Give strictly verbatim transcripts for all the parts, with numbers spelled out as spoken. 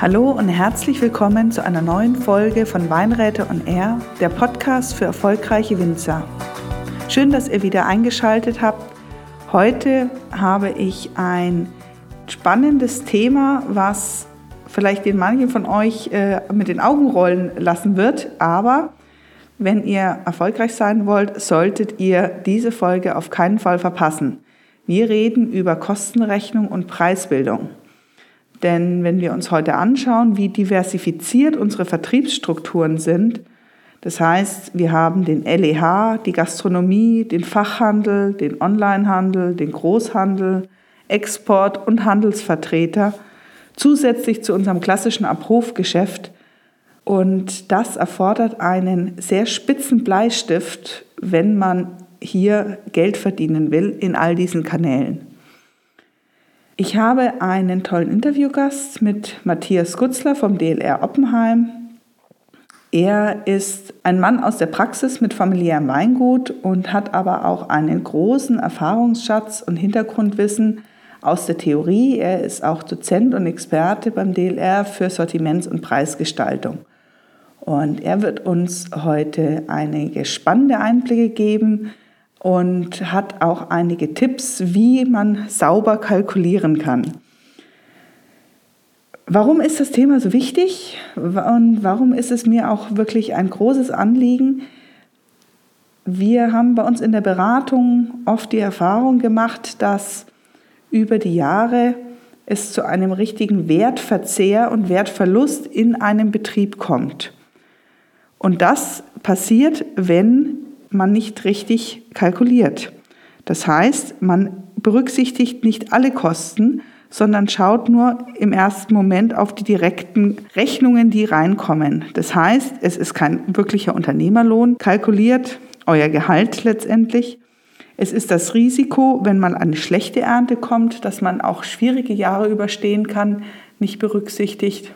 Hallo und herzlich willkommen zu einer neuen Folge von Weinräte und Ehr, der Podcast für erfolgreiche Winzer. Schön, dass ihr wieder eingeschaltet habt. Heute habe ich ein spannendes Thema, was vielleicht den manchen von euch äh, mit den Augen rollen lassen wird. Aber wenn ihr erfolgreich sein wollt, solltet ihr diese Folge auf keinen Fall verpassen. Wir reden über Kostenrechnung und Preisbildung. Denn wenn wir uns heute anschauen, wie diversifiziert unsere Vertriebsstrukturen sind, das heißt, wir haben den L E H, die Gastronomie, den Fachhandel, den Onlinehandel, den Großhandel, Export- und Handelsvertreter, zusätzlich zu unserem klassischen Abhofgeschäft. Und das erfordert einen sehr spitzen Bleistift, wenn man hier Geld verdienen will in all diesen Kanälen. Ich habe einen tollen Interviewgast mit Matthias Gutzler vom D L R Oppenheim. Er ist ein Mann aus der Praxis mit familiärem Weingut und hat aber auch einen großen Erfahrungsschatz und Hintergrundwissen aus der Theorie. Er ist auch Dozent und Experte beim D L R für Sortiments- und Preisgestaltung. Und er wird uns heute einige spannende Einblicke geben und hat auch einige Tipps, wie man sauber kalkulieren kann. Warum ist das Thema so wichtig und warum ist es mir auch wirklich ein großes Anliegen? Wir haben bei uns in der Beratung oft die Erfahrung gemacht, dass über die Jahre es zu einem richtigen Wertverzehr und Wertverlust in einem Betrieb kommt. Und das passiert, wenn man nicht richtig kalkuliert. Das heißt, man berücksichtigt nicht alle Kosten, sondern schaut nur im ersten Moment auf die direkten Rechnungen, die reinkommen. Das heißt, es ist kein wirklicher Unternehmerlohn kalkuliert, euer Gehalt letztendlich. Es ist das Risiko, wenn mal eine schlechte Ernte kommt, dass man auch schwierige Jahre überstehen kann, nicht berücksichtigt.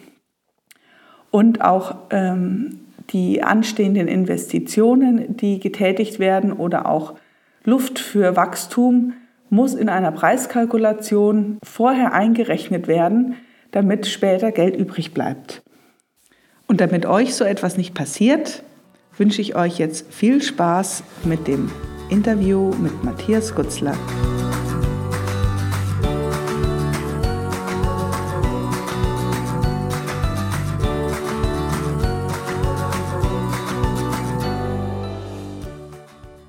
Und auch ähm, die anstehenden Investitionen, die getätigt werden, oder auch Luft für Wachstum, muss in einer Preiskalkulation vorher eingerechnet werden, damit später Geld übrig bleibt. Und damit euch so etwas nicht passiert, wünsche ich euch jetzt viel Spaß mit dem Interview mit Matthias Gutzler.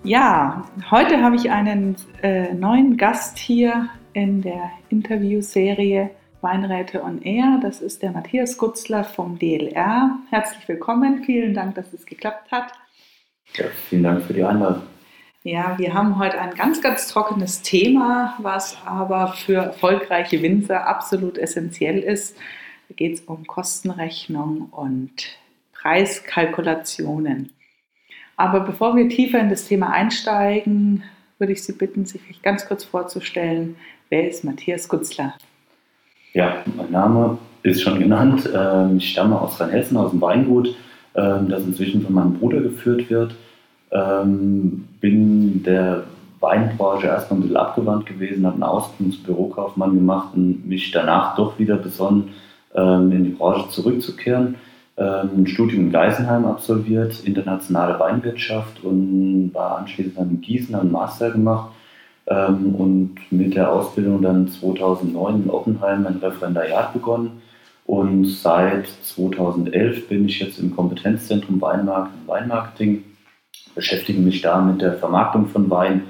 Ja, heute habe ich einen äh, neuen Gast hier in der Interviewserie Weinräte on Air. Das ist der Matthias Gutzler vom D L R. Herzlich willkommen, vielen Dank, dass es geklappt hat. Ja, vielen Dank für die Einladung. Ja, wir haben heute ein ganz, ganz trockenes Thema, was aber für erfolgreiche Winzer absolut essentiell ist. Da geht es um Kostenrechnung und Preiskalkulationen. Aber bevor wir tiefer in das Thema einsteigen, würde ich Sie bitten, sich ganz kurz vorzustellen. Wer ist Matthias Gutzler? Ja, mein Name ist schon genannt. Ich stamme aus Rheinhessen, aus dem Weingut, das inzwischen von meinem Bruder geführt wird. Bin der Weinbranche erstmal ein bisschen abgewandt gewesen, habe eine Ausbildung zum Bürokaufmann gemacht und mich danach doch wieder besonnen, in die Branche zurückzukehren. Ein Studium in Geisenheim absolviert, internationale Weinwirtschaft, und war anschließend dann in Gießen, einen Master gemacht und mit der Ausbildung dann zweitausendneun in Oppenheim ein Referendariat begonnen, und seit zweitausendelf bin ich jetzt im Kompetenzzentrum Weinmarkt und Weinmarketing, beschäftige mich da mit der Vermarktung von Wein.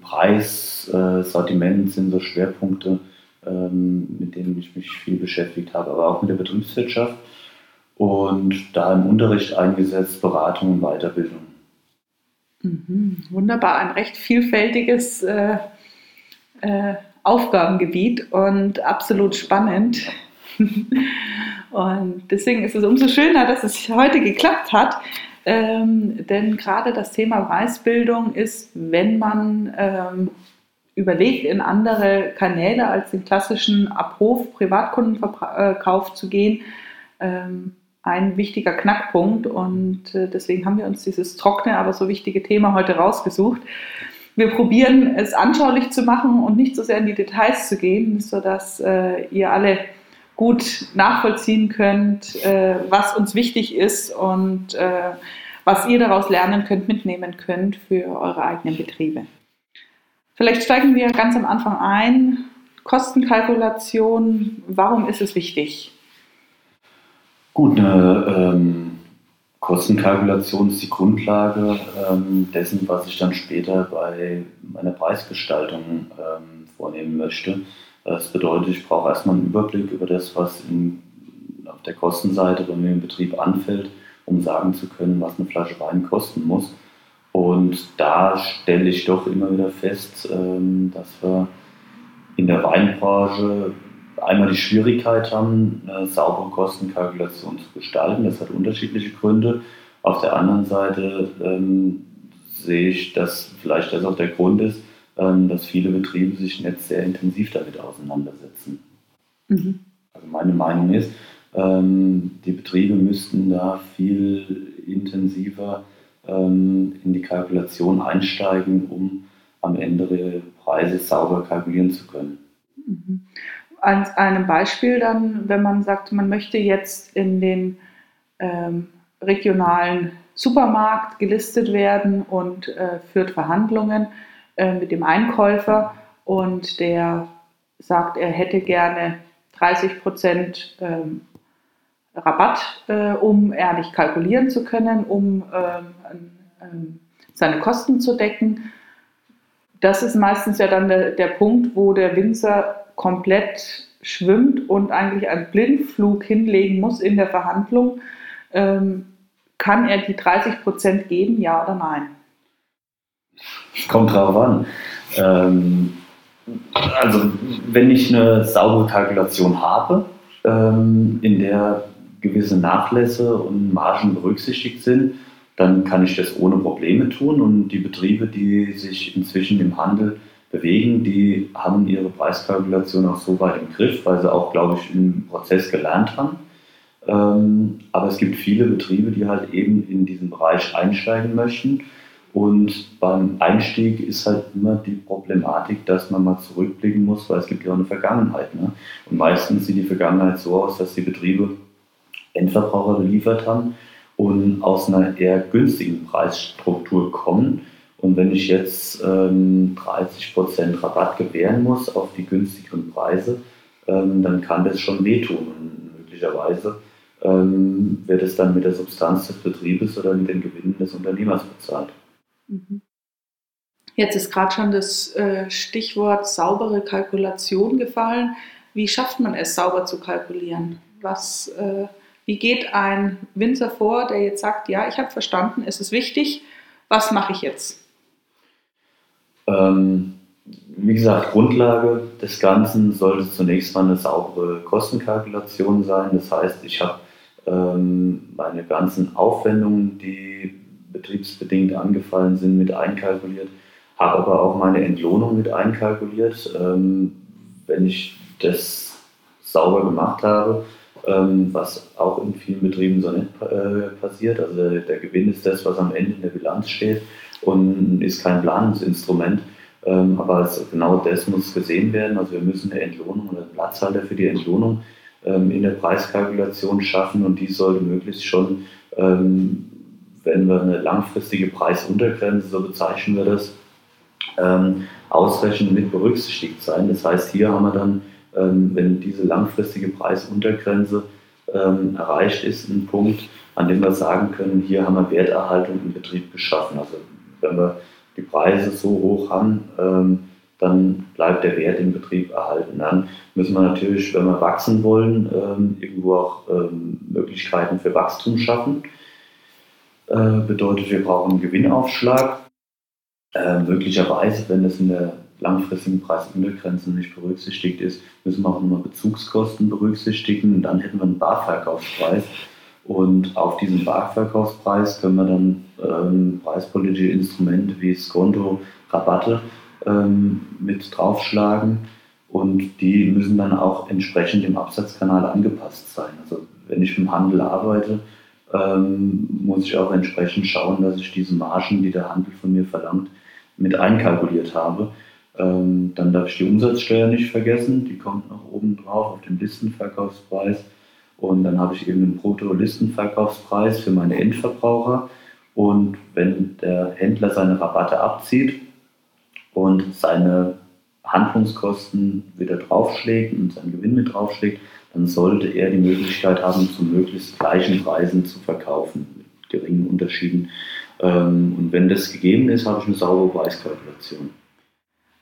Preis, Sortiment sind so Schwerpunkte, mit denen ich mich viel beschäftigt habe, aber auch mit der Betriebswirtschaft, und da im Unterricht eingesetzt, Beratung und Weiterbildung. Mhm, wunderbar, ein recht vielfältiges äh, äh, Aufgabengebiet und absolut spannend. Und deswegen ist es umso schöner, dass es heute geklappt hat, ähm, denn gerade das Thema Preisbildung ist, wenn man ähm, überlegt, in andere Kanäle als den klassischen Abhof-Privatkundenverkauf zu gehen, ähm, ein wichtiger Knackpunkt. Und äh, deswegen haben wir uns dieses trockene, aber so wichtige Thema heute rausgesucht. Wir probieren, es anschaulich zu machen und nicht so sehr in die Details zu gehen, sodass äh, ihr alle gut nachvollziehen könnt, äh, was uns wichtig ist und äh, was ihr daraus lernen könnt, mitnehmen könnt für eure eigenen Betriebe. Vielleicht steigen wir ganz am Anfang ein. Kostenkalkulation, warum ist es wichtig? Gut, eine ähm, Kostenkalkulation ist die Grundlage ähm, dessen, was ich dann später bei meiner Preisgestaltung ähm, vornehmen möchte. Das bedeutet, ich brauche erstmal einen Überblick über das, was in, auf der Kostenseite bei mir im Betrieb anfällt, um sagen zu können, was eine Flasche Wein kosten muss. Und da stelle ich doch immer wieder fest, dass wir in der Weinbranche einmal die Schwierigkeit haben, eine saubere Kostenkalkulation zu gestalten. Das hat unterschiedliche Gründe. Auf der anderen Seite sehe ich, dass vielleicht das auch der Grund ist, dass viele Betriebe sich nicht sehr intensiv damit auseinandersetzen. Mhm. Also meine Meinung ist, die Betriebe müssten da viel intensiver in die Kalkulation einsteigen, um am Ende ihre Preise sauber kalkulieren zu können. Mhm. Als einem Beispiel dann, wenn man sagt, man möchte jetzt in den ähm, regionalen Supermarkt gelistet werden und äh, führt Verhandlungen äh, mit dem Einkäufer und der sagt, er hätte gerne dreißig Prozent ähm, Rabatt, äh, um ehrlich kalkulieren zu können, um ähm, ähm, seine Kosten zu decken. Das ist meistens ja dann der, der Punkt, wo der Winzer komplett schwimmt und eigentlich einen Blindflug hinlegen muss in der Verhandlung. Ähm, kann er die dreißig Prozent geben, ja oder nein? Kommt drauf an. Ähm, also wenn ich eine saubere Kalkulation habe, ähm, in der gewisse Nachlässe und Margen berücksichtigt sind, dann kann ich das ohne Probleme tun. Und die Betriebe, die sich inzwischen im Handel bewegen, die haben ihre Preiskalkulation auch so weit im Griff, weil sie auch, glaube ich, im Prozess gelernt haben. Aber es gibt viele Betriebe, die halt eben in diesen Bereich einsteigen möchten. Und beim Einstieg ist halt immer die Problematik, dass man mal zurückblicken muss, weil es gibt ja auch eine Vergangenheit, ne? Und meistens sieht die Vergangenheit so aus, dass die Betriebe Endverbraucher geliefert haben und aus einer eher günstigen Preisstruktur kommen. Und wenn ich jetzt ähm, dreißig Prozent Rabatt gewähren muss auf die günstigeren Preise, ähm, dann kann das schon wehtun. Und möglicherweise ähm, wird es dann mit der Substanz des Betriebes oder mit den Gewinnen des Unternehmers bezahlt. Jetzt ist gerade schon das äh, Stichwort saubere Kalkulation gefallen. Wie schafft man es, sauber zu kalkulieren? Was, äh, wie geht ein Winzer vor, der jetzt sagt, ja, ich habe verstanden, es ist wichtig, was mache ich jetzt? Ähm, wie gesagt, Grundlage des Ganzen sollte zunächst mal eine saubere Kostenkalkulation sein. Das heißt, ich habe ähm, meine ganzen Aufwendungen, die betriebsbedingt angefallen sind, mit einkalkuliert, habe aber auch meine Entlohnung mit einkalkuliert. Ähm, wenn ich das sauber gemacht habe, was auch in vielen Betrieben so nicht passiert. Also der Gewinn ist das, was am Ende in der Bilanz steht und ist kein Planungsinstrument. Aber genau das muss gesehen werden. Also wir müssen eine Entlohnung oder einen Platzhalter für die Entlohnung in der Preiskalkulation schaffen und die sollte möglichst schon, wenn wir eine langfristige Preisuntergrenze, so bezeichnen wir das, ausreichend mit berücksichtigt sein. Das heißt, hier haben wir dann, wenn diese langfristige Preisuntergrenze ähm, erreicht ist, ein Punkt, an dem wir sagen können, hier haben wir Werterhaltung im Betrieb geschaffen. Also wenn wir die Preise so hoch haben, ähm, dann bleibt der Wert im Betrieb erhalten. Dann müssen wir natürlich, wenn wir wachsen wollen, ähm, irgendwo auch ähm, Möglichkeiten für Wachstum schaffen. Äh, bedeutet, wir brauchen einen Gewinnaufschlag. Äh, möglicherweise, wenn das in der langfristigen Preisuntergrenzen nicht berücksichtigt ist, müssen wir auch nochmal Bezugskosten berücksichtigen und dann hätten wir einen Barverkaufspreis und auf diesen Barverkaufspreis können wir dann ähm, preispolitische Instrumente wie Skonto, Rabatte ähm, mit draufschlagen und die müssen dann auch entsprechend dem Absatzkanal angepasst sein. Also wenn ich im Handel arbeite, ähm, muss ich auch entsprechend schauen, dass ich diese Margen, die der Handel von mir verlangt, mit einkalkuliert habe. Ähm, dann darf ich die Umsatzsteuer nicht vergessen, die kommt noch oben drauf auf den Listenverkaufspreis. Und dann habe ich eben einen Brutto-Listenverkaufspreis für meine Endverbraucher. Und wenn der Händler seine Rabatte abzieht und seine Handlungskosten wieder draufschlägt und seinen Gewinn mit draufschlägt, dann sollte er die Möglichkeit haben, zu möglichst gleichen Preisen zu verkaufen, mit geringen Unterschieden. Und wenn das gegeben ist, habe ich eine saubere Preiskalkulation.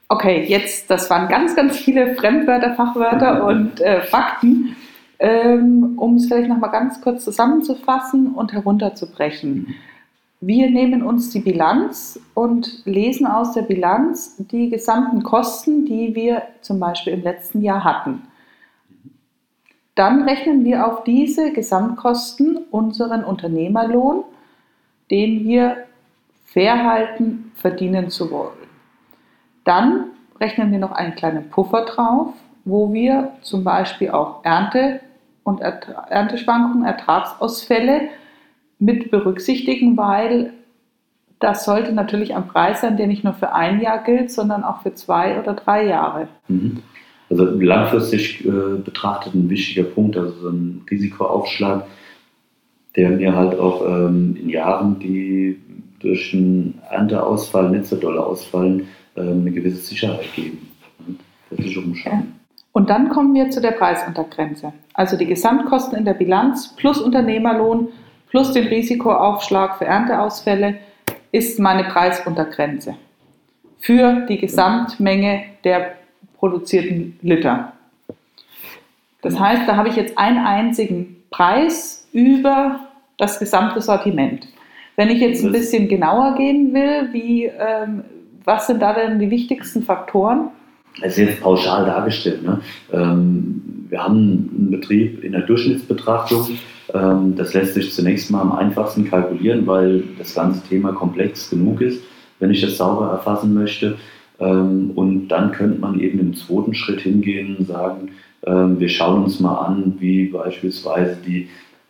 Okay, jetzt, das waren ganz, ganz viele Fremdwörter, Fachwörter und äh, Fakten. Ähm, um es vielleicht nochmal ganz kurz zusammenzufassen und herunterzubrechen. Wir nehmen uns die Bilanz und lesen aus der Bilanz die gesamten Kosten, die wir zum Beispiel im letzten Jahr hatten. Dann rechnen wir auf diese Gesamtkosten unseren Unternehmerlohn, den wir fair halten, verdienen zu wollen. Dann rechnen wir noch einen kleinen Puffer drauf, wo wir zum Beispiel auch Ernte und Ernteschwankungen, Ertragsausfälle mit berücksichtigen, weil das sollte natürlich ein Preis sein, der nicht nur für ein Jahr gilt, sondern auch für zwei oder drei Jahre. Also langfristig äh, betrachtet ein wichtiger Punkt, also so ein Risikoaufschlag, der mir halt auch ähm, in Jahren, die durch einen Ernteausfall nicht so doll ausfallen, äh, eine gewisse Sicherheit geben. Versicherung schaffen. Und dann kommen wir zu der Preisuntergrenze. Also die Gesamtkosten in der Bilanz plus Unternehmerlohn plus den Risikoaufschlag für Ernteausfälle ist meine Preisuntergrenze für die Gesamtmenge der produzierten Liter. Das heißt, da habe ich jetzt einen einzigen Preis über das gesamte Sortiment. Wenn ich jetzt ein bisschen genauer gehen will, wie, ähm, was sind da denn die wichtigsten Faktoren? Es ist jetzt pauschal dargestellt. Ne? Ähm, wir haben einen Betrieb in der Durchschnittsbetrachtung. Ähm, das lässt sich zunächst mal am einfachsten kalkulieren, weil das ganze Thema komplex genug ist, wenn ich das sauber erfassen möchte. Ähm, und dann könnte man eben im zweiten Schritt hingehen und sagen, ähm, wir schauen uns mal an, wie beispielsweise die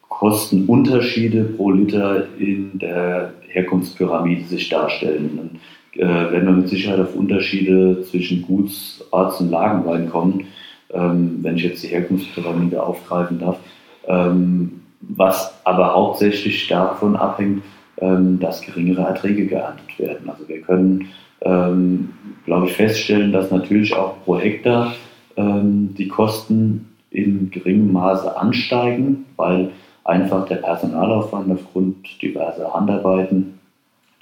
Kostenunterschiede pro Liter in der Herkunftspyramide sich darstellen. Und Äh, wenn wir mit Sicherheit auf Unterschiede zwischen Guts-, Orts- und Lagenwein kommen, ähm, wenn ich jetzt die Herkunftspyramide aufgreifen darf, ähm, was aber hauptsächlich davon abhängt, ähm, dass geringere Erträge geerntet werden. Also wir können, ähm, glaube ich, feststellen, dass natürlich auch pro Hektar ähm, die Kosten in geringem Maße ansteigen, weil einfach der Personalaufwand aufgrund diverser Handarbeiten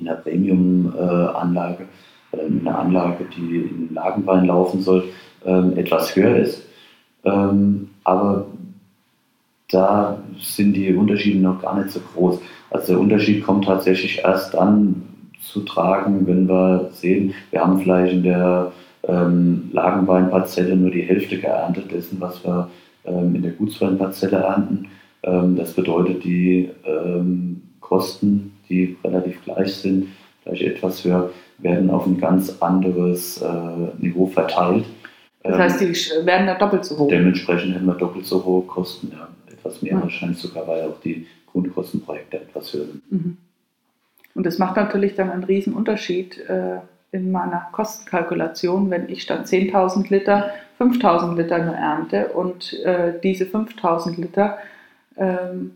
in der Premium-Anlage oder in einer Anlage, die in Lagenwein laufen soll, etwas höher ist. Aber da sind die Unterschiede noch gar nicht so groß. Also der Unterschied kommt tatsächlich erst dann zu tragen, wenn wir sehen, wir haben vielleicht in der Lagenweinparzelle nur die Hälfte geerntet dessen, was wir in der Gutsweinparzelle ernten. Das bedeutet, die Kosten, die relativ gleich sind, vielleicht etwas höher, werden auf ein ganz anderes äh, Niveau verteilt. Das heißt, die werden da doppelt so hoch? Dementsprechend hätten wir doppelt so hohe Kosten, ja, etwas mehr, mhm, wahrscheinlich sogar, weil auch die Grundkostenprojekte etwas höher sind. Mhm. Und das macht natürlich dann einen riesen Unterschied äh, in meiner Kostenkalkulation, wenn ich statt zehntausend Liter fünftausend Liter nur ernte und äh, diese fünftausend Liter ähm,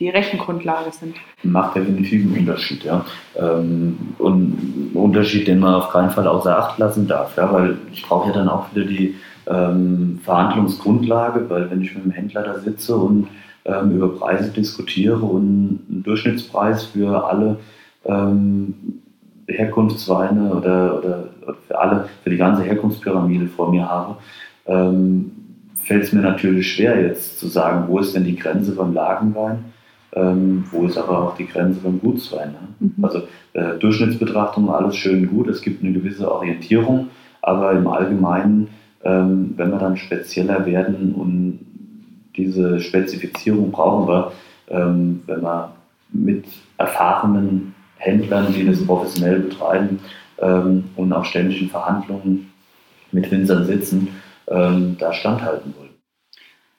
die Rechengrundlage sind. Macht definitiv einen Unterschied, ja. Und einen Unterschied, den man auf keinen Fall außer Acht lassen darf, ja, weil ich brauche ja dann auch wieder die ähm, Verhandlungsgrundlage, weil wenn ich mit dem Händler da sitze und ähm, über Preise diskutiere und einen Durchschnittspreis für alle ähm, Herkunftsweine oder, oder, oder für alle, für die ganze Herkunftspyramide vor mir habe, ähm, fällt es mir natürlich schwer jetzt zu sagen, wo ist denn die Grenze vom Lagenwein? Ähm, wo ist aber auch die Grenze beim Gutswein? Ne? Mhm. Also äh, Durchschnittsbetrachtung, alles schön gut, es gibt eine gewisse Orientierung, aber im Allgemeinen, ähm, wenn wir dann spezieller werden und diese Spezifizierung brauchen wir, ähm, wenn wir mit erfahrenen Händlern, die das professionell betreiben ähm, und auch ständig in Verhandlungen mit Winzern sitzen, ähm, da standhalten wollen.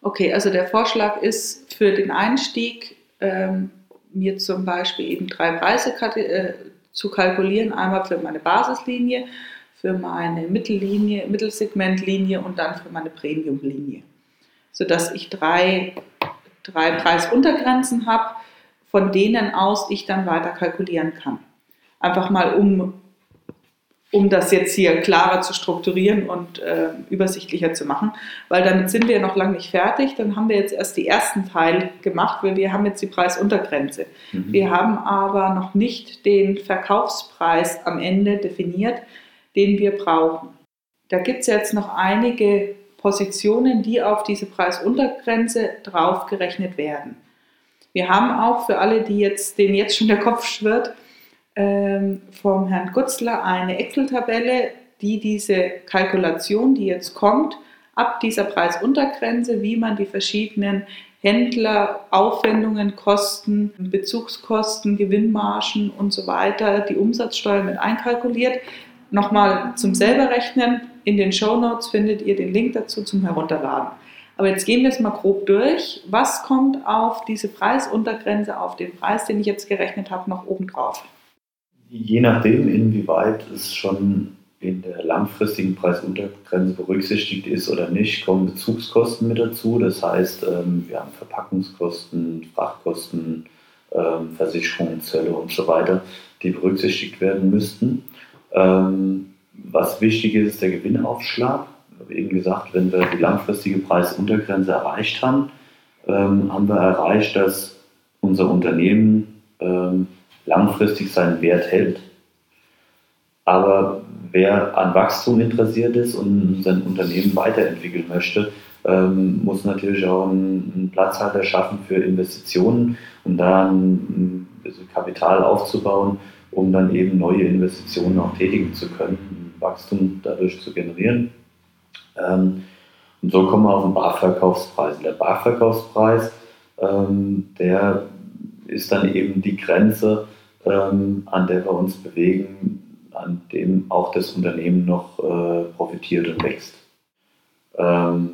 Okay, also der Vorschlag ist für den Einstieg, Ähm, mir zum Beispiel eben drei Preise kate- äh, zu kalkulieren, einmal für meine Basislinie, für meine Mittellinie, Mittelsegmentlinie und dann für meine Premiumlinie, sodass ich drei, drei Preisuntergrenzen habe, von denen aus ich dann weiter kalkulieren kann. Einfach mal, um, um das jetzt hier klarer zu strukturieren und äh, übersichtlicher zu machen, weil damit sind wir noch lange nicht fertig. Dann haben wir jetzt erst den ersten Teil gemacht, weil wir haben jetzt die Preisuntergrenze. Mhm. Wir haben aber noch nicht den Verkaufspreis am Ende definiert, den wir brauchen. Da gibt es jetzt noch einige Positionen, die auf diese Preisuntergrenze draufgerechnet werden. Wir haben auch für alle, die jetzt, denen jetzt schon der Kopf schwirrt, ähm, vom Herrn Gutzler eine Excel-Tabelle, die diese Kalkulation, die jetzt kommt, ab dieser Preisuntergrenze, wie man die verschiedenen Händler, Aufwendungen, Kosten, Bezugskosten, Gewinnmargen und so weiter, die Umsatzsteuer mit einkalkuliert. Nochmal zum selber rechnen, in den Shownotes findet ihr den Link dazu zum Herunterladen. Aber jetzt gehen wir es mal grob durch. Was kommt auf diese Preisuntergrenze, auf den Preis, den ich jetzt gerechnet habe, noch obendrauf? Je nachdem, inwieweit es schon in der langfristigen Preisuntergrenze berücksichtigt ist oder nicht, kommen Bezugskosten mit dazu. Das heißt, wir haben Verpackungskosten, Frachtkosten, Versicherungen, Zölle und so weiter, die berücksichtigt werden müssten. Was wichtig ist, ist der Gewinnaufschlag. Eben gesagt, wenn wir die langfristige Preisuntergrenze erreicht haben, ähm, haben wir erreicht, dass unser Unternehmen ähm, langfristig seinen Wert hält. Aber wer an Wachstum interessiert ist und sein Unternehmen weiterentwickeln möchte, ähm, muss natürlich auch einen Platzhalter schaffen für Investitionen, um da ein bisschen Kapital aufzubauen, um dann eben neue Investitionen auch tätigen zu können, um Wachstum dadurch zu generieren. Ähm, und so kommen wir auf den Barverkaufspreis. Und der Barverkaufspreis, ähm, der ist dann eben die Grenze, ähm, an der wir uns bewegen, an dem auch das Unternehmen noch äh, profitiert und wächst. Ähm,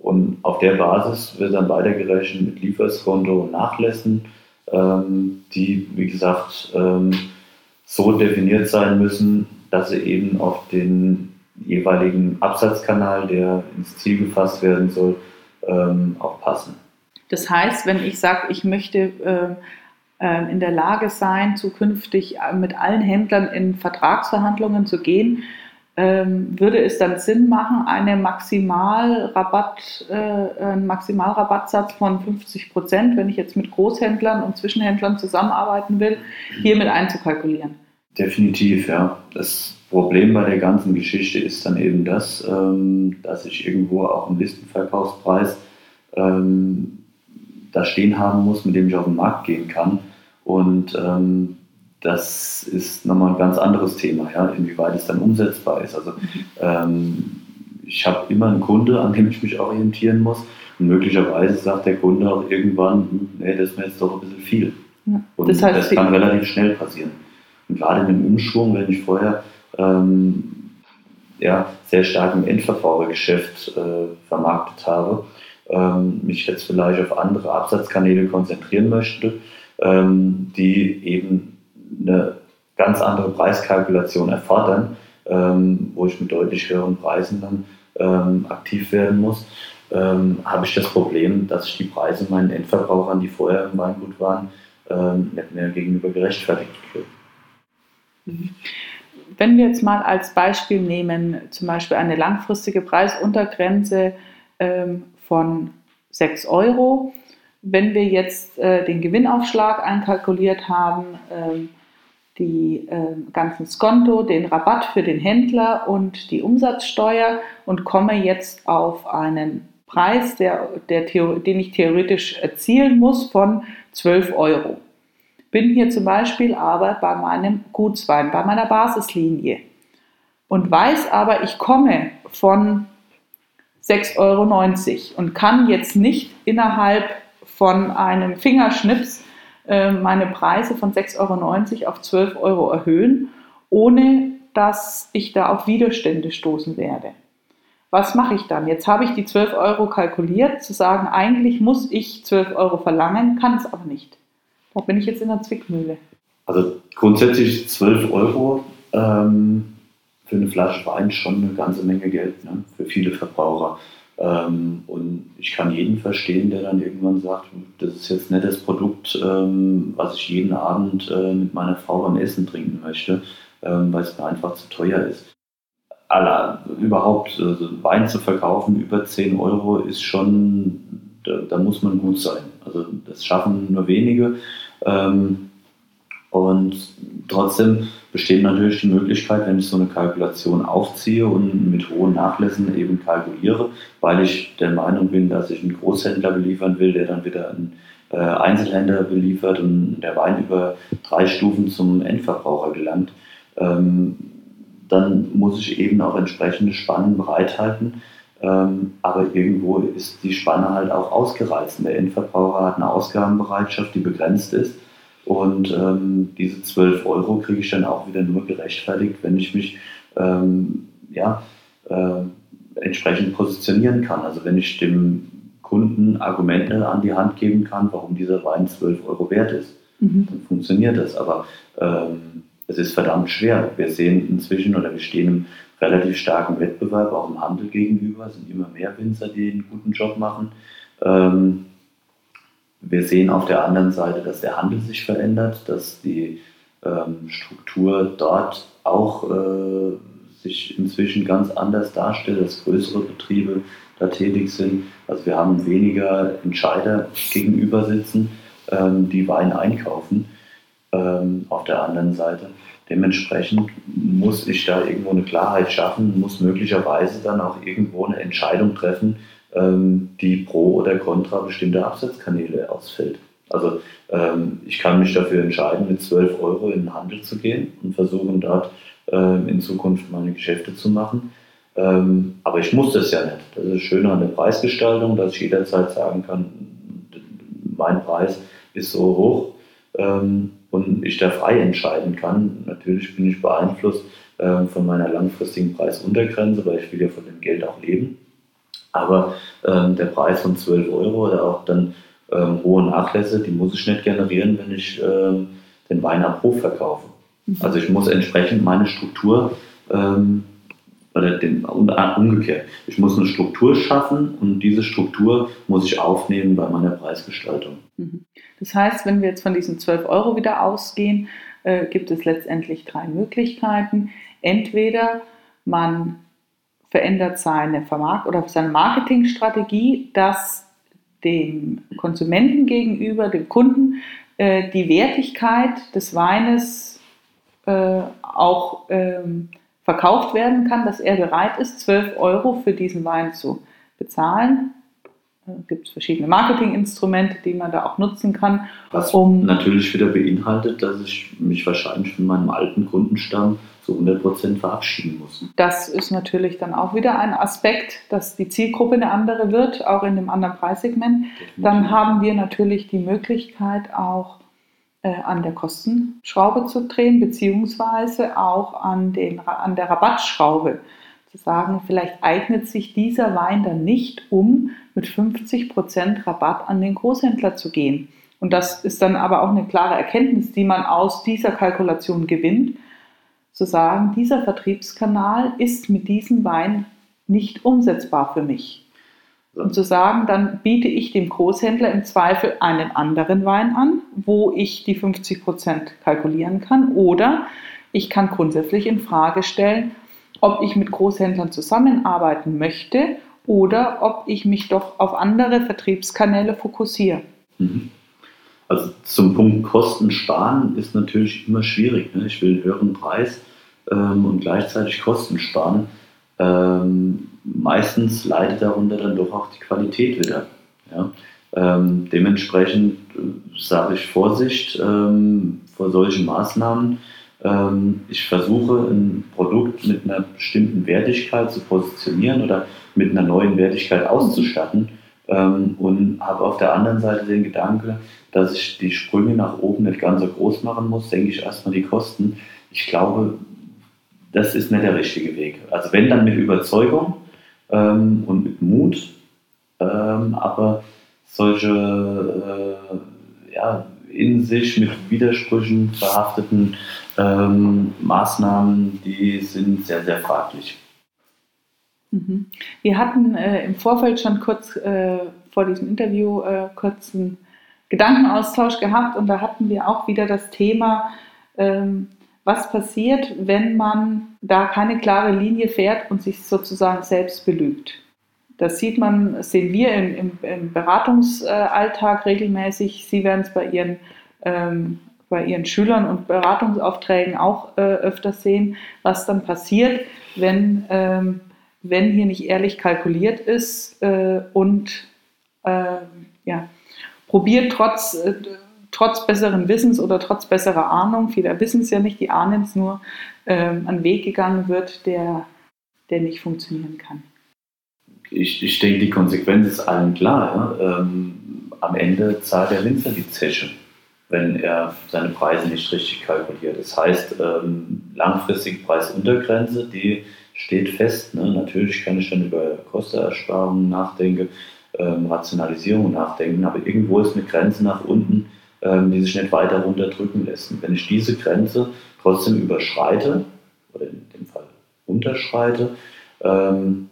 und auf der Basis wird dann weitergerechnet mit Lieferskonto und Nachlässen, ähm, die, wie gesagt, ähm, so definiert sein müssen, dass sie eben auf den jeweiligen Absatzkanal, der ins Ziel gefasst werden soll, ähm, auch passen. Das heißt, wenn ich sage, ich möchte äh, äh, in der Lage sein, zukünftig mit allen Händlern in Vertragsverhandlungen zu gehen, ähm, würde es dann Sinn machen, eine Maximalrabatt, äh, einen Maximalrabattsatz von fünfzig Prozent, wenn ich jetzt mit Großhändlern und Zwischenhändlern zusammenarbeiten will, hiermit einzukalkulieren? Definitiv, ja. Das Problem bei der ganzen Geschichte ist dann eben das, dass ich irgendwo auch einen Listenverkaufspreis da stehen haben muss, mit dem ich auf den Markt gehen kann. Und das ist nochmal ein ganz anderes Thema, ja, inwieweit es dann umsetzbar ist. Also ich habe immer einen Kunde, an dem ich mich orientieren muss. Und möglicherweise sagt der Kunde auch irgendwann, nee, das ist mir jetzt doch ein bisschen viel. Ja, Und das, heißt, das kann relativ schnell passieren. Und gerade mit dem Umschwung, wenn ich vorher ähm, ja, sehr stark im Endverbrauchergeschäft äh, vermarktet habe, ähm, mich jetzt vielleicht auf andere Absatzkanäle konzentrieren möchte, ähm, die eben eine ganz andere Preiskalkulation erfordern, ähm, wo ich mit deutlich höheren Preisen dann ähm, aktiv werden muss, ähm, habe ich das Problem, dass ich die Preise meinen Endverbrauchern, die vorher im Weingut waren, ähm, nicht mehr gegenüber gerechtfertigt kriege. Wenn wir jetzt mal als Beispiel nehmen, zum Beispiel eine langfristige Preisuntergrenze ähm, von sechs Euro, wenn wir jetzt äh, den Gewinnaufschlag einkalkuliert haben, ähm, die äh, ganzen Skonto, den Rabatt für den Händler und die Umsatzsteuer und komme jetzt auf einen Preis, der, der, den ich theoretisch erzielen muss, von zwölf Euro. Bin hier zum Beispiel aber bei meinem Gutswein, bei meiner Basislinie und weiß aber, ich komme von sechs Euro neunzig und kann jetzt nicht innerhalb von einem Fingerschnips äh, meine Preise von sechs Euro neunzig auf zwölf Euro erhöhen, ohne dass ich da auf Widerstände stoßen werde. Was mache ich dann? Jetzt habe ich die zwölf Euro kalkuliert, zu sagen, eigentlich muss ich zwölf Euro verlangen, kann es aber nicht. Wo bin ich jetzt in der Zwickmühle? Also grundsätzlich zwölf Euro ähm, für eine Flasche Wein schon eine ganze Menge Geld, ne, für viele Verbraucher. Ähm, und ich kann jeden verstehen, der dann irgendwann sagt, das ist jetzt nicht das Produkt, ähm, was ich jeden Abend äh, mit meiner Frau beim Essen trinken möchte, ähm, weil es mir einfach zu teuer ist. Alla, überhaupt also Wein zu verkaufen über zehn Euro ist schon, da, da muss man gut sein. Also das schaffen nur wenige. Ähm, Und trotzdem besteht natürlich die Möglichkeit, wenn ich so eine Kalkulation aufziehe und mit hohen Nachlässen eben kalkuliere, weil ich der Meinung bin, dass ich einen Großhändler beliefern will, der dann wieder einen äh, Einzelhändler beliefert und der Wein über drei Stufen zum Endverbraucher gelangt, ähm, dann muss ich eben auch entsprechende Spannen bereithalten. Ähm, aber irgendwo ist die Spanne halt auch ausgereizt. Der Endverbraucher hat eine Ausgabenbereitschaft, die begrenzt ist. Und ähm, diese zwölf Euro kriege ich dann auch wieder nur gerechtfertigt, wenn ich mich ähm, ja, äh, entsprechend positionieren kann. Also wenn ich dem Kunden Argumente an die Hand geben kann, warum dieser Wein zwölf Euro wert ist, mhm. dann funktioniert das. Aber ähm, es ist verdammt schwer. Wir sehen inzwischen oder wir stehen im relativ starken Wettbewerb, auch im Handel gegenüber. Es sind immer mehr Winzer, die einen guten Job machen. Ähm, Wir sehen auf der anderen Seite, dass der Handel sich verändert, dass die ähm, Struktur dort auch äh, sich inzwischen ganz anders darstellt, dass größere Betriebe da tätig sind. Also wir haben weniger Entscheider gegenüber sitzen, ähm, die Wein einkaufen ähm, auf der anderen Seite. Dementsprechend muss ich da irgendwo eine Klarheit schaffen, muss möglicherweise dann auch irgendwo eine Entscheidung treffen, die pro oder contra bestimmte Absatzkanäle ausfällt. Also ähm, ich kann mich dafür entscheiden, mit zwölf Euro in den Handel zu gehen und versuchen dort ähm, in Zukunft meine Geschäfte zu machen. Ähm, aber ich muss das ja nicht. Das ist schöner an der Preisgestaltung, dass ich jederzeit sagen kann, mein Preis ist so hoch ähm, und ich da frei entscheiden kann. Natürlich bin ich beeinflusst ähm, von meiner langfristigen Preisuntergrenze, weil ich will ja von dem Geld auch leben. Aber ähm, der Preis von zwölf Euro oder auch dann ähm, hohe Nachlässe, die muss ich nicht generieren, wenn ich ähm, den Wein am Hof verkaufe. Mhm. Also ich muss entsprechend meine Struktur, ähm, oder den, umgekehrt, ich muss eine Struktur schaffen und diese Struktur muss ich aufnehmen bei meiner Preisgestaltung. Mhm. Das heißt, wenn wir jetzt von diesen zwölf Euro wieder ausgehen, äh, gibt es letztendlich drei Möglichkeiten. Entweder man verändert seine Vermarkt- oder seine Marketingstrategie, dass dem Konsumenten gegenüber, dem Kunden, äh, die Wertigkeit des Weines äh, auch ähm, verkauft werden kann, dass er bereit ist, zwölf Euro für diesen Wein zu bezahlen. Es gibt verschiedene Marketinginstrumente, die man da auch nutzen kann. Was um natürlich wieder beinhaltet, dass ich mich wahrscheinlich von meinem alten Kundenstamm zu hundert Prozent verabschieden muss. Das ist natürlich dann auch wieder ein Aspekt, dass die Zielgruppe eine andere wird, auch in dem anderen Preissegment. Dann haben wir natürlich die Möglichkeit, auch äh, an der Kostenschraube zu drehen, beziehungsweise auch an, den, an der Rabattschraube. Zu sagen, vielleicht eignet sich dieser Wein dann nicht, um mit fünfzig Prozent Rabatt an den Großhändler zu gehen. Und das ist dann aber auch eine klare Erkenntnis, die man aus dieser Kalkulation gewinnt, zu sagen, dieser Vertriebskanal ist mit diesem Wein nicht umsetzbar für mich. Und zu sagen, dann biete ich dem Großhändler im Zweifel einen anderen Wein an, wo ich die fünfzig Prozent kalkulieren kann. Oder ich kann grundsätzlich in Frage stellen, ob ich mit Großhändlern zusammenarbeiten möchte oder ob ich mich doch auf andere Vertriebskanäle fokussiere. Mhm. Also zum Punkt Kosten sparen ist natürlich immer schwierig. Ne? Ich will einen höheren Preis ähm, und gleichzeitig Kosten sparen. Ähm, meistens leidet darunter dann doch auch die Qualität wieder. Ja? Ähm, dementsprechend äh, sage ich Vorsicht ähm, vor solchen Maßnahmen. Ähm, ich versuche ein Produkt mit einer bestimmten Wertigkeit zu positionieren oder mit einer neuen Wertigkeit auszustatten. Ähm, und habe auf der anderen Seite den Gedanke, dass ich die Sprünge nach oben nicht ganz so groß machen muss, denke ich erstmal die Kosten. Ich glaube, das ist nicht der richtige Weg. Also wenn, dann mit Überzeugung ähm, und mit Mut, ähm, aber solche äh, ja, in sich mit Widersprüchen verhafteten ähm, Maßnahmen, die sind sehr, sehr fraglich. Mhm. Wir hatten äh, im Vorfeld schon kurz äh, vor diesem Interview äh, kurz einen Gedankenaustausch gehabt und da hatten wir auch wieder das Thema, ähm, was passiert, wenn man da keine klare Linie fährt und sich sozusagen selbst belügt. Das sieht man, sehen wir im, im, im Beratungsalltag regelmäßig. Sie werden es bei Ihren, ähm, bei Ihren Schülern und Beratungsaufträgen auch äh, öfter sehen, was dann passiert, wenn, ähm, wenn hier nicht ehrlich kalkuliert ist äh, und äh, ja, probiert trotz, äh, trotz besseren Wissens oder trotz besserer Ahnung, viele wissen es ja nicht, die ahnen es nur, äh, einen Weg gegangen wird, der, der nicht funktionieren kann. Ich, ich denke, die Konsequenz ist allen klar. Ja? Ähm, am Ende zahlt der Winzer die Zeche, wenn er seine Preise nicht richtig kalkuliert. Das heißt, ähm, langfristige Preisuntergrenze, die steht fest. Ne? Natürlich kann ich dann über Kostenersparungen nachdenken, ähm, Rationalisierung nachdenken, aber irgendwo ist eine Grenze nach unten, ähm, die sich nicht weiter runterdrücken lässt. Und wenn ich diese Grenze trotzdem überschreite, oder in dem Fall unterschreite, ähm,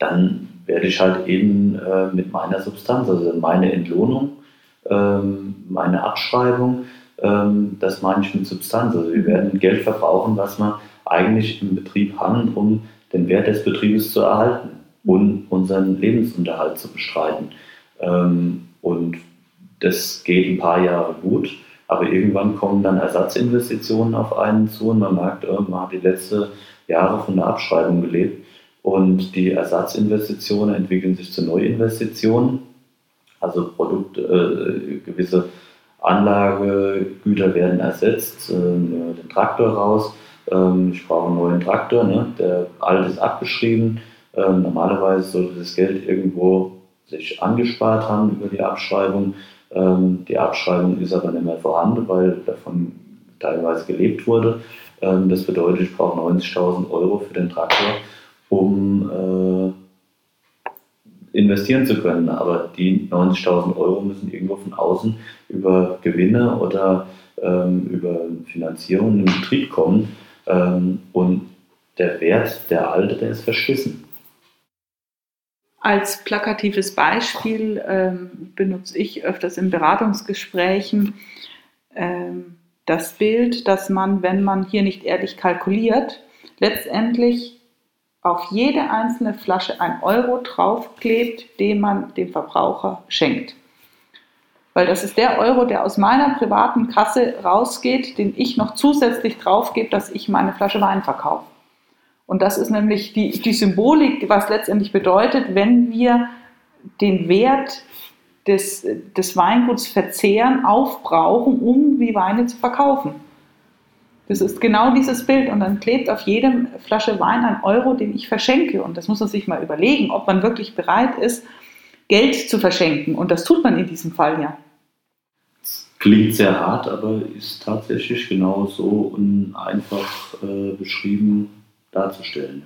dann werde ich halt eben äh, mit meiner Substanz, also meine Entlohnung, ähm, meine Abschreibung, ähm, das meine ich mit Substanz. Also wir werden Geld verbrauchen, was wir eigentlich im Betrieb haben, um den Wert des Betriebes zu erhalten und unseren Lebensunterhalt zu bestreiten. Ähm, und das geht ein paar Jahre gut, aber irgendwann kommen dann Ersatzinvestitionen auf einen zu und man merkt, äh, man hat die letzten Jahre von der Abschreibung gelebt. Und die Ersatzinvestitionen entwickeln sich zu Neuinvestitionen, also Produkt, äh, gewisse Anlagegüter werden ersetzt, äh, den Traktor raus, äh, ich brauche einen neuen Traktor, ne? Der alte ist abgeschrieben, äh, normalerweise sollte das Geld irgendwo sich angespart haben über die Abschreibung, äh, die Abschreibung ist aber nicht mehr vorhanden, weil davon teilweise gelebt wurde, äh, das bedeutet, ich brauche neunzigtausend Euro für den Traktor, um äh, investieren zu können. Aber die neunzigtausend Euro müssen irgendwo von außen über Gewinne oder ähm, über Finanzierung in den Betrieb kommen. Ähm, und der Wert, der alte, der ist verschissen. Als plakatives Beispiel ähm, benutze ich öfters in Beratungsgesprächen ähm, das Bild, dass man, wenn man hier nicht ehrlich kalkuliert, letztendlich auf jede einzelne Flasche ein Euro draufklebt, den man dem Verbraucher schenkt. Weil das ist der Euro, der aus meiner privaten Kasse rausgeht, den ich noch zusätzlich draufgebe, dass ich meine Flasche Wein verkaufe. Und das ist nämlich die, die Symbolik, was letztendlich bedeutet, wenn wir den Wert des, des Weinguts verzehren, aufbrauchen, um die Weine zu verkaufen. Das ist genau dieses Bild und dann klebt auf jedem Flasche Wein ein Euro, den ich verschenke. Und das muss man sich mal überlegen, ob man wirklich bereit ist, Geld zu verschenken. Und das tut man in diesem Fall ja. Das klingt sehr hart, aber ist tatsächlich genau so und einfach äh, beschrieben darzustellen.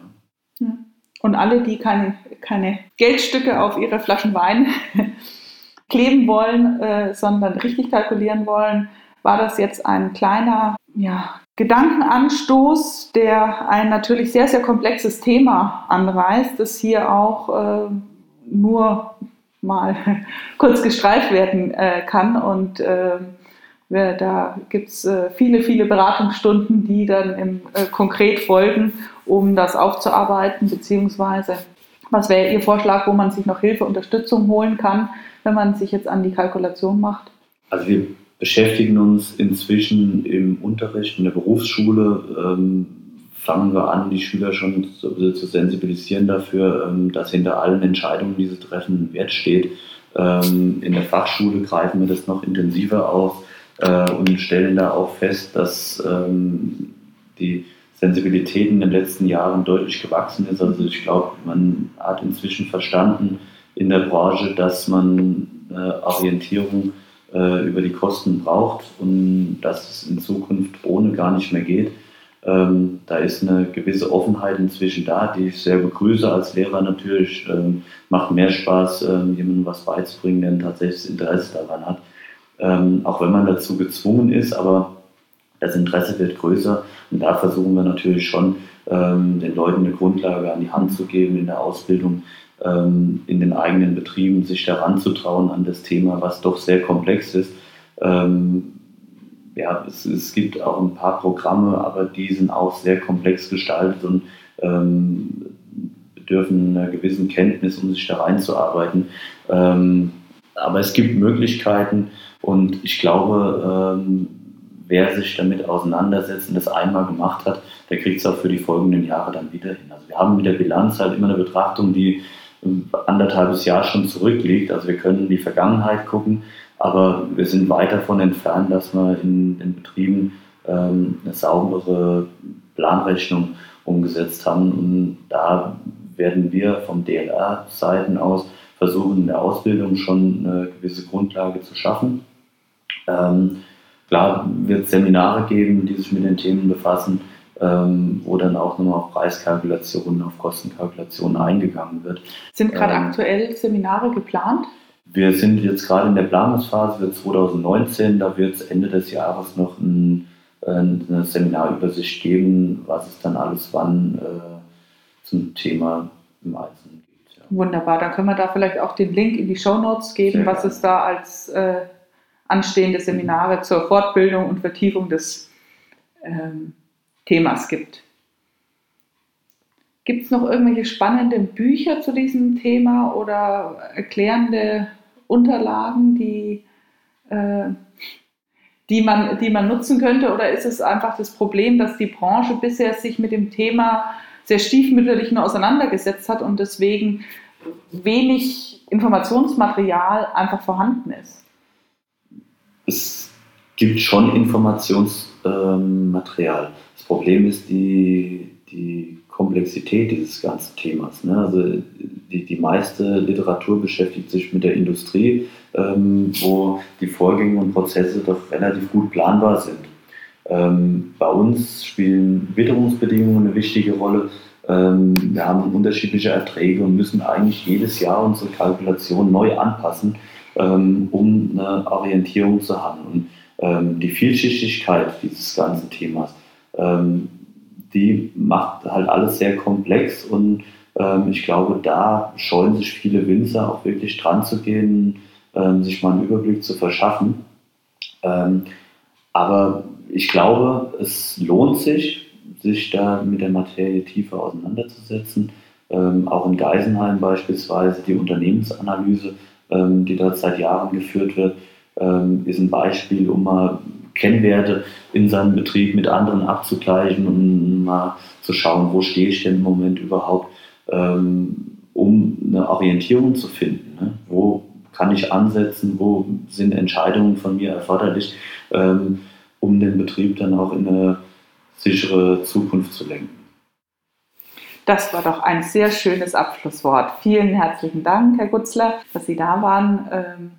Ja. Ja. Und alle, die keine, keine Geldstücke auf ihre Flaschen Wein kleben wollen, äh, sondern richtig kalkulieren wollen, war das jetzt ein kleiner, ja, Gedankenanstoß, der ein natürlich sehr, sehr komplexes Thema anreißt, das hier auch äh, nur mal kurz gestreift werden äh, kann. Und äh, wir, da gibt es äh, viele, viele Beratungsstunden, die dann im, äh, konkret folgen, um das aufzuarbeiten, beziehungsweise was wäre Ihr Vorschlag, wo man sich noch Hilfe, Unterstützung holen kann, wenn man sich jetzt an die Kalkulation macht? Also wir beschäftigen uns inzwischen im Unterricht, in der Berufsschule, ähm, fangen wir an, die Schüler schon zu, zu sensibilisieren dafür, ähm, dass hinter allen Entscheidungen, die sie treffen, Wert steht. Ähm, in der Fachschule greifen wir das noch intensiver auf äh, und stellen da auch fest, dass ähm, die Sensibilität in den letzten Jahren deutlich gewachsen ist. Also ich glaube, man hat inzwischen verstanden in der Branche, dass man äh, Orientierung über die Kosten braucht und dass es in Zukunft ohne gar nicht mehr geht. Ähm, da ist eine gewisse Offenheit inzwischen da, die ich sehr begrüße als Lehrer natürlich. Ähm, macht mehr Spaß, ähm, jemandem was beizubringen, der ein tatsächliches Interesse daran hat. ähm, auch wenn man dazu gezwungen ist, aber das Interesse wird größer und da versuchen wir natürlich schon, ähm, den Leuten eine Grundlage an die Hand zu geben in der Ausbildung, ähm, in den eigenen Betrieben, sich daran zu trauen an das Thema, was doch sehr komplex ist. Ähm, ja, es, es gibt auch ein paar Programme, aber die sind auch sehr komplex gestaltet und ähm, bedürfen einer gewissen Kenntnis, um sich da reinzuarbeiten. Ähm, aber es gibt Möglichkeiten und ich glaube, ähm, wer sich damit auseinandersetzt und das einmal gemacht hat, der kriegt es auch für die folgenden Jahre dann wieder hin. Also wir haben mit der Bilanz halt immer eine Betrachtung, die anderthalbes Jahr schon zurückliegt. Also wir können in die Vergangenheit gucken, aber wir sind weit davon entfernt, dass man in den Betrieben ähm, eine saubere Planrechnung umgesetzt haben. Und da werden wir vom D L R-Seiten aus versuchen, in der Ausbildung schon eine gewisse Grundlage zu schaffen. Ähm, Klar wird es Seminare geben, die sich mit den Themen befassen, ähm, wo dann auch nochmal auf Preiskalkulationen, auf Kostenkalkulationen eingegangen wird. Sind gerade ähm, aktuell Seminare geplant? Wir sind jetzt gerade in der Planungsphase für zwanzig neunzehn, da wird es Ende des Jahres noch ein, eine Seminarübersicht geben, was es dann alles wann äh, zum Thema im Einzelnen gibt. Ja. Wunderbar, dann können wir da vielleicht auch den Link in die Shownotes geben, was es da als... Äh, anstehende Seminare zur Fortbildung und Vertiefung des ähm, Themas gibt. Gibt es noch irgendwelche spannenden Bücher zu diesem Thema oder erklärende Unterlagen, die, äh, die, man, die man nutzen könnte? Oder ist es einfach das Problem, dass die Branche bisher sich mit dem Thema sehr stiefmütterlich nur auseinandergesetzt hat und deswegen wenig Informationsmaterial einfach vorhanden ist? Es gibt schon Informationsmaterial. Ähm, das Problem ist die, die Komplexität dieses ganzen Themas. Ne? Also die, die meiste Literatur beschäftigt sich mit der Industrie, ähm, wo die Vorgänge und Prozesse doch relativ gut planbar sind. Ähm, bei uns spielen Witterungsbedingungen eine wichtige Rolle. Ähm, wir haben unterschiedliche Erträge und müssen eigentlich jedes Jahr unsere Kalkulation neu anpassen, um eine Orientierung zu haben. Und ähm, die Vielschichtigkeit dieses ganzen Themas, ähm, die macht halt alles sehr komplex und ähm, ich glaube, da scheuen sich viele Winzer auch wirklich dran zu gehen, ähm, sich mal einen Überblick zu verschaffen. Ähm, aber ich glaube, es lohnt sich, sich da mit der Materie tiefer auseinanderzusetzen. Ähm, auch in Geisenheim beispielsweise die Unternehmensanalyse, die dort seit Jahren geführt wird, ist ein Beispiel, um mal Kennwerte in seinem Betrieb mit anderen abzugleichen und mal zu schauen, wo stehe ich denn im Moment überhaupt, um eine Orientierung zu finden. Wo kann ich ansetzen, wo sind Entscheidungen von mir erforderlich, um den Betrieb dann auch in eine sichere Zukunft zu lenken. Das war doch ein sehr schönes Abschlusswort. Vielen herzlichen Dank, Herr Gutzler, dass Sie da waren.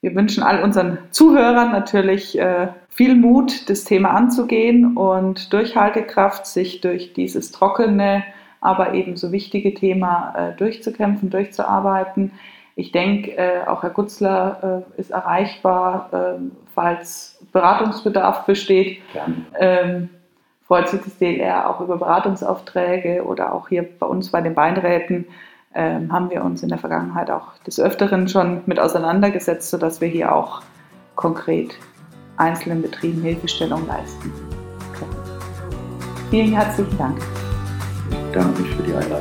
Wir wünschen all unseren Zuhörern natürlich viel Mut, das Thema anzugehen und Durchhaltekraft, sich durch dieses trockene, aber eben so wichtige Thema durchzukämpfen, durchzuarbeiten. Ich denke, auch Herr Gutzler ist erreichbar, falls Beratungsbedarf besteht. Gerne. Freut sich das D L R auch über Beratungsaufträge oder auch hier bei uns bei den Weinräten äh, haben wir uns in der Vergangenheit auch des Öfteren schon mit auseinandergesetzt, sodass wir hier auch konkret einzelnen Betrieben Hilfestellung leisten können. Vielen herzlichen Dank. Danke für die Einladung.